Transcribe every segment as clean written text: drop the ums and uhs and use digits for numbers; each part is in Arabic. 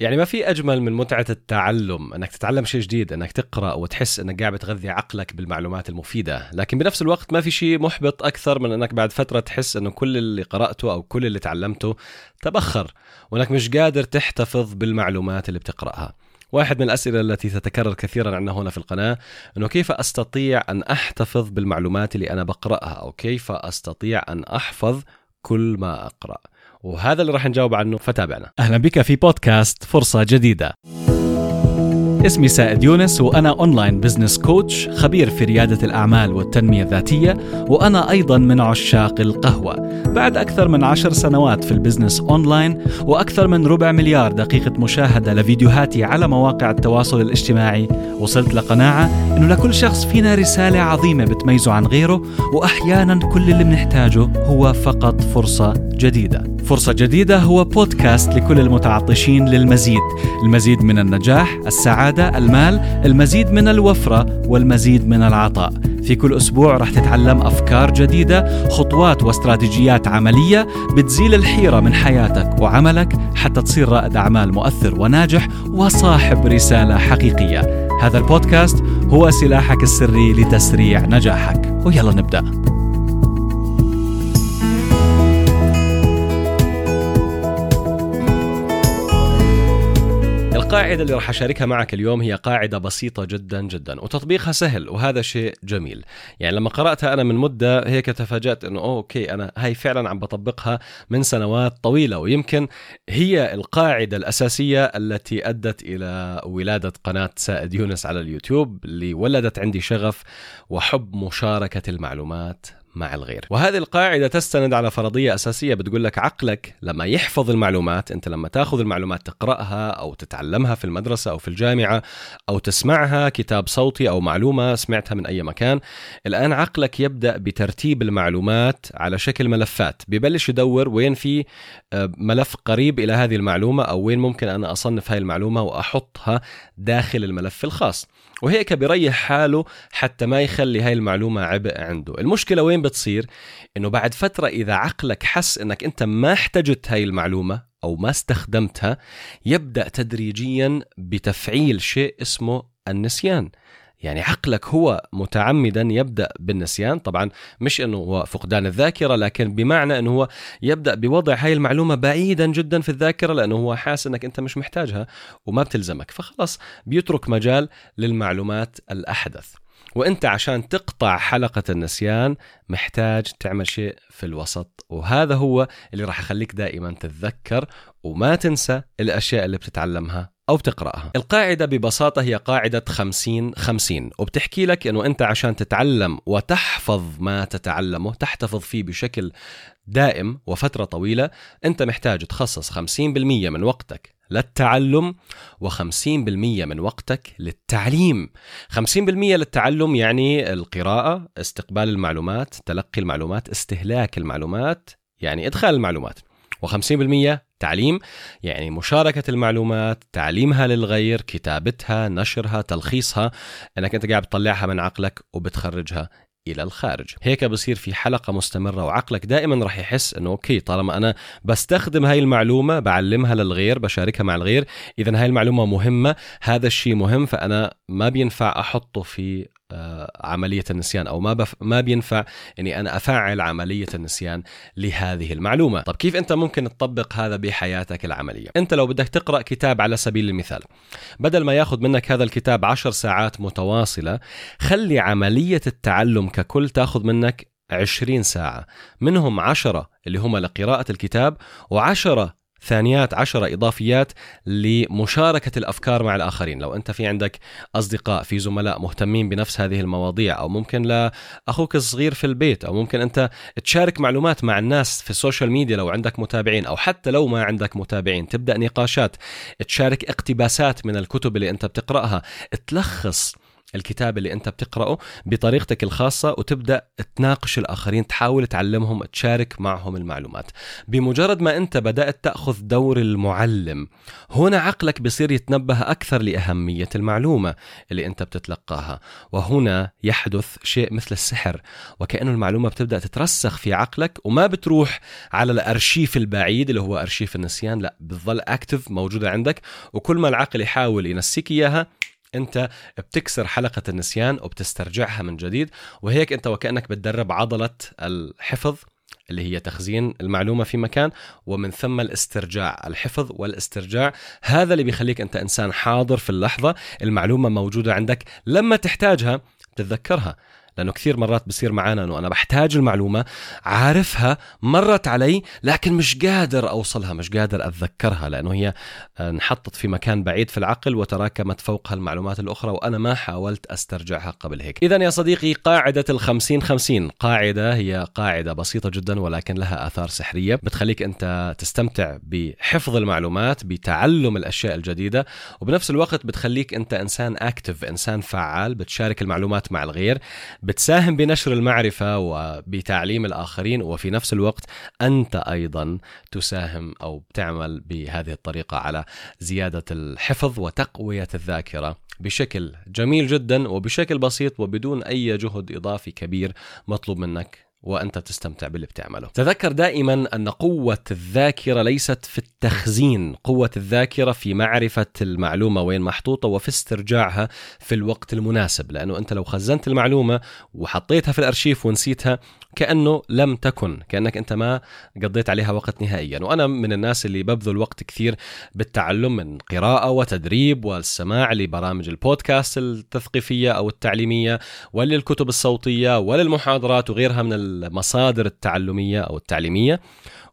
يعني ما في أجمل من متعة التعلم، أنك تتعلم شيء جديد، أنك تقرأ وتحس أنك قاعد بتغذي عقلك بالمعلومات المفيدة. لكن بنفس الوقت ما في شيء محبط أكثر من أنك بعد فترة تحس أنه كل اللي قرأته أو كل اللي تعلمته تبخر، وأنك مش قادر تحتفظ بالمعلومات اللي بتقرأها. واحد من الأسئلة التي تتكرر كثيرا عندنا هنا في القناة أنه كيف أستطيع أن أحتفظ بالمعلومات اللي أنا بقرأها، أو كيف أستطيع أن أحفظ كل ما أقرأ. وهذا اللي راح نجاوب عنه، فتابعنا. أهلا بك في بودكاست فرصة جديدة. اسمي سائد يونس، وأنا أونلاين بزنس كوتش، خبير في ريادة الأعمال والتنمية الذاتية، وأنا أيضا من عشاق القهوة. بعد أكثر من 10 سنوات في البزنس أونلاين، وأكثر من 4 مليار دقيقة مشاهدة لفيديوهاتي على مواقع التواصل الاجتماعي، وصلت لقناعة إنه لكل شخص فينا رسالة عظيمة بتميزه عن غيره، وأحيانا كل اللي بنحتاجه هو فقط فرصة جديدة. فرصة جديدة هو بودكاست لكل المتعطشين للمزيد، المزيد من النجاح، السعادة، المال، المزيد من الوفرة والمزيد من العطاء. في كل أسبوع رح تتعلم أفكار جديدة، خطوات واستراتيجيات عملية بتزيل الحيرة من حياتك وعملك حتى تصير رائد أعمال مؤثر وناجح وصاحب رسالة حقيقية. هذا البودكاست هو سلاحك السري لتسريع نجاحك. ويلا نبدأ. القاعدة اللي رح أشاركها معك اليوم هي قاعدة بسيطة جدا جدا، وتطبيقها سهل، وهذا شيء جميل. يعني لما قرأتها أنا من مدة هيك تفاجأت أنه أوكي أنا هاي فعلا عم بطبقها من سنوات طويلة، ويمكن هي القاعدة الأساسية التي أدت إلى ولادة قناة سائد يونس على اليوتيوب، اللي ولدت عندي شغف وحب مشاركة المعلومات مع الغير. وهذه القاعدة تستند على فرضية أساسية بتقول لك عقلك لما يحفظ المعلومات، أنت لما تأخذ المعلومات تقرأها أو تتعلمها في المدرسة أو في الجامعة أو تسمعها كتاب صوتي أو معلومة سمعتها من أي مكان، الآن عقلك يبدأ بترتيب المعلومات على شكل ملفات. ببلش يدور وين في ملف قريب إلى هذه المعلومة، أو وين ممكن أنا أصنف هاي المعلومة وأحطها داخل الملف الخاص، وهيك بيريح حاله حتى ما يخلي هاي المعلومة عبء عنده. المشكلة وين بتصير؟ إنه بعد فترة إذا عقلك حس إنك أنت ما احتجت هاي المعلومة أو ما استخدمتها، يبدأ تدريجيا بتفعيل شيء اسمه النسيان. يعني عقلك هو متعمدا يبدأ بالنسيان، طبعا مش إنه هو فقدان الذاكرة، لكن بمعنى إنه هو يبدأ بوضع هاي المعلومة بعيدا جدا في الذاكرة، لأنه هو حاس إنك أنت مش محتاجها وما بتلزمك، فخلاص بيترك مجال للمعلومات الأحدث. وانت عشان تقطع حلقة النسيان محتاج تعمل شيء في الوسط، وهذا هو اللي راح يخليك دائما تتذكر وما تنسى الأشياء اللي بتتعلمها أو بتقرأها. القاعدة ببساطة هي قاعدة 50-50، وبتحكي لك أنه أنت عشان تتعلم وتحفظ ما تتعلمه، تحتفظ فيه بشكل دائم وفترة طويلة، أنت محتاج تخصص 50% من وقتك للتعلم و50% من وقتك للتعليم. 50% للتعلم يعني القراءة، استقبال المعلومات، تلقي المعلومات، استهلاك المعلومات، يعني إدخال المعلومات. و50% تعليم، يعني مشاركة المعلومات، تعليمها للغير، كتابتها، نشرها، تلخيصها، أنك أنت قاعد تطلعها من عقلك وبتخرجها إلى الخارج. هيك بصير في حلقة مستمرة، وعقلك دائما رح يحس أنه أوكي طالما أنا بستخدم هاي المعلومة، بعلمها للغير، بشاركها مع الغير، إذن هاي المعلومة مهمة، هذا الشيء مهم، فأنا ما بينفع أحطه في عملية النسيان، أو ما بينفع أني أنا أفعل عملية النسيان لهذه المعلومة. طب كيف أنت ممكن تطبق هذا بحياتك العملية؟ أنت لو بدك تقرأ كتاب على سبيل المثال، بدل ما ياخد منك هذا الكتاب 10 ساعات متواصلة، خلي عملية التعلم ككل تاخد منك 20 ساعة، منهم 10 اللي هم لقراءة الكتاب، و10 ثانيات، 10 إضافيات لمشاركة الأفكار مع الآخرين. لو أنت في عندك أصدقاء، في زملاء مهتمين بنفس هذه المواضيع، أو ممكن لأخوك الصغير في البيت، أو ممكن أنت تشارك معلومات مع الناس في السوشيال ميديا لو عندك متابعين، أو حتى لو ما عندك متابعين تبدأ نقاشات، تشارك اقتباسات من الكتب اللي أنت بتقرأها، تلخص الكتاب اللي أنت بتقرأه بطريقتك الخاصة، وتبدأ تناقش الآخرين، تحاول تعلمهم، تشارك معهم المعلومات. بمجرد ما أنت بدأت تأخذ دور المعلم، هنا عقلك بصير يتنبه أكثر لأهمية المعلومة اللي أنت بتتلقاها، وهنا يحدث شيء مثل السحر، وكأنه المعلومة بتبدأ تترسخ في عقلك وما بتروح على الأرشيف البعيد اللي هو أرشيف النسيان، لا بتظل أكتف موجودة عندك، وكل ما العقل يحاول ينسيك إياها أنت بتكسر حلقة النسيان وبتسترجعها من جديد، وهيك أنت وكأنك بتدرب عضلة الحفظ اللي هي تخزين المعلومة في مكان، ومن ثم الاسترجاع، الحفظ والاسترجاع. هذا اللي بيخليك أنت إنسان حاضر في اللحظة، المعلومة موجودة عندك، لما تحتاجها تتذكرها. لأنه كثير مرات بصير معانا أنه أنا بحتاج المعلومة، عارفها، مرت علي، لكن مش قادر أوصلها، مش قادر أتذكرها، لأنه هي انحطت في مكان بعيد في العقل وتراكمت فوقها المعلومات الأخرى، وأنا ما حاولت أسترجعها قبل هيك. إذن يا صديقي، قاعدة 50-50 قاعدة هي قاعدة بسيطة جدا، ولكن لها آثار سحرية بتخليك أنت تستمتع بحفظ المعلومات، بتعلم الأشياء الجديدة، وبنفس الوقت بتخليك أنت إنسان أكتف، إنسان فعال، بتشارك المعلومات مع الغير، بتساهم بنشر المعرفة وبتعليم الآخرين، وفي نفس الوقت أنت أيضا تساهم أو بتعمل بهذه الطريقة على زيادة الحفظ وتقوية الذاكرة بشكل جميل جدا وبشكل بسيط وبدون أي جهد إضافي كبير مطلوب منك، وأنت تستمتع باللي بتعمله. تذكر دائما أن قوة الذاكرة ليست في التخزين، قوة الذاكرة في معرفة المعلومة وين محطوطة وفي استرجاعها في الوقت المناسب، لأنه أنت لو خزنت المعلومة وحطيتها في الأرشيف ونسيتها، كأنه لم تكن، كأنك أنت ما قضيت عليها وقت نهائيا. وأنا من الناس اللي ببذل وقت كثير بالتعلم، من قراءة وتدريب والسماع لبرامج البودكاست التثقيفية أو التعليمية، وللكتب الصوتية وللمحاضرات وغيرها من المصادر التعلمية أو التعليمية.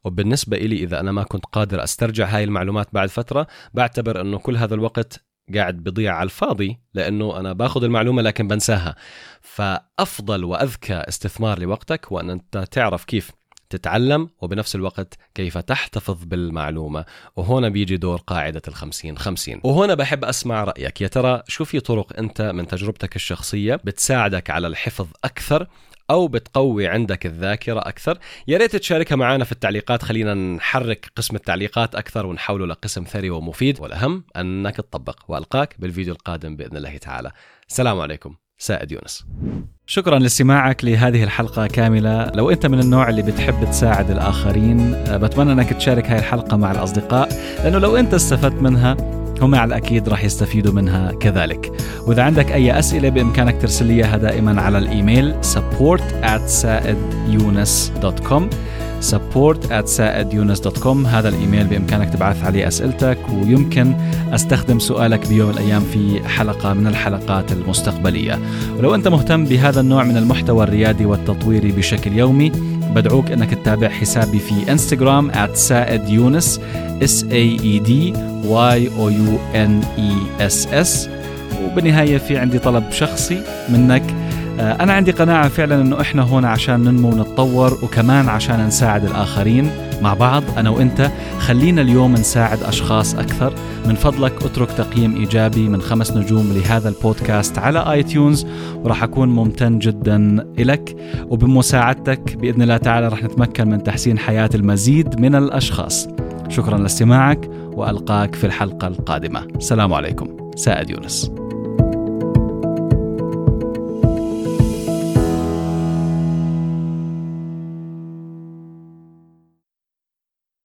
وبالنسبة إلي، إذا أنا ما كنت قادر أسترجع هاي المعلومات بعد فترة، بعتبر أنه كل هذا الوقت قاعد بضيع على الفاضي، لأنه أنا باخذ المعلومة لكن بنساها. فأفضل وأذكى استثمار لوقتك وأن أنت تعرف كيف تتعلم، وبنفس الوقت كيف تحتفظ بالمعلومة، وهنا بيجي دور قاعدة 50-50. وهنا بحب أسمع رأيك، يا ترى شو في طرق أنت من تجربتك الشخصية بتساعدك على الحفظ أكثر أو بتقوي عندك الذاكرة أكثر؟ يا ريت تشاركها معنا في التعليقات، خلينا نحرك قسم التعليقات أكثر ونحوله لقسم ثري ومفيد، والأهم أنك تطبق. وألقاك بالفيديو القادم بإذن الله تعالى. السلام عليكم، سائد يونس. شكرا لاستماعك لهذه الحلقة كاملة. لو أنت من النوع اللي بتحب تساعد الآخرين، بتمنى أنك تشارك هاي الحلقة مع الأصدقاء، لأنه لو أنت استفدت منها هم على الأكيد راح يستفيدوا منها كذلك. وإذا عندك أي أسئلة بإمكانك ترسل لي إياها دائما على الإيميل support@saidyunas.com support@saidyunas.com. هذا الإيميل بإمكانك تبعث عليه أسئلتك، ويمكن أستخدم سؤالك بيوم الأيام في حلقة من الحلقات المستقبلية. ولو أنت مهتم بهذا النوع من المحتوى الريادي والتطويري بشكل يومي، بدعوك أنك تتابع حسابي في إنستغرام @سائديونس SAEDYOUNESS. وبالنهاية في عندي طلب شخصي منك، أنا عندي قناعة فعلا أنه إحنا هون عشان ننمو ونتطور، وكمان عشان نساعد الآخرين مع بعض، أنا وإنت. خلينا اليوم نساعد أشخاص أكثر. من فضلك اترك تقييم إيجابي من 5 نجوم لهذا البودكاست على iTunes، ورح أكون ممتن جدا إلك. وبمساعدتك بإذن الله تعالى رح نتمكن من تحسين حياة المزيد من الأشخاص. شكرا لاستماعك، وألقاك في الحلقة القادمة. السلام عليكم، سائد يونس.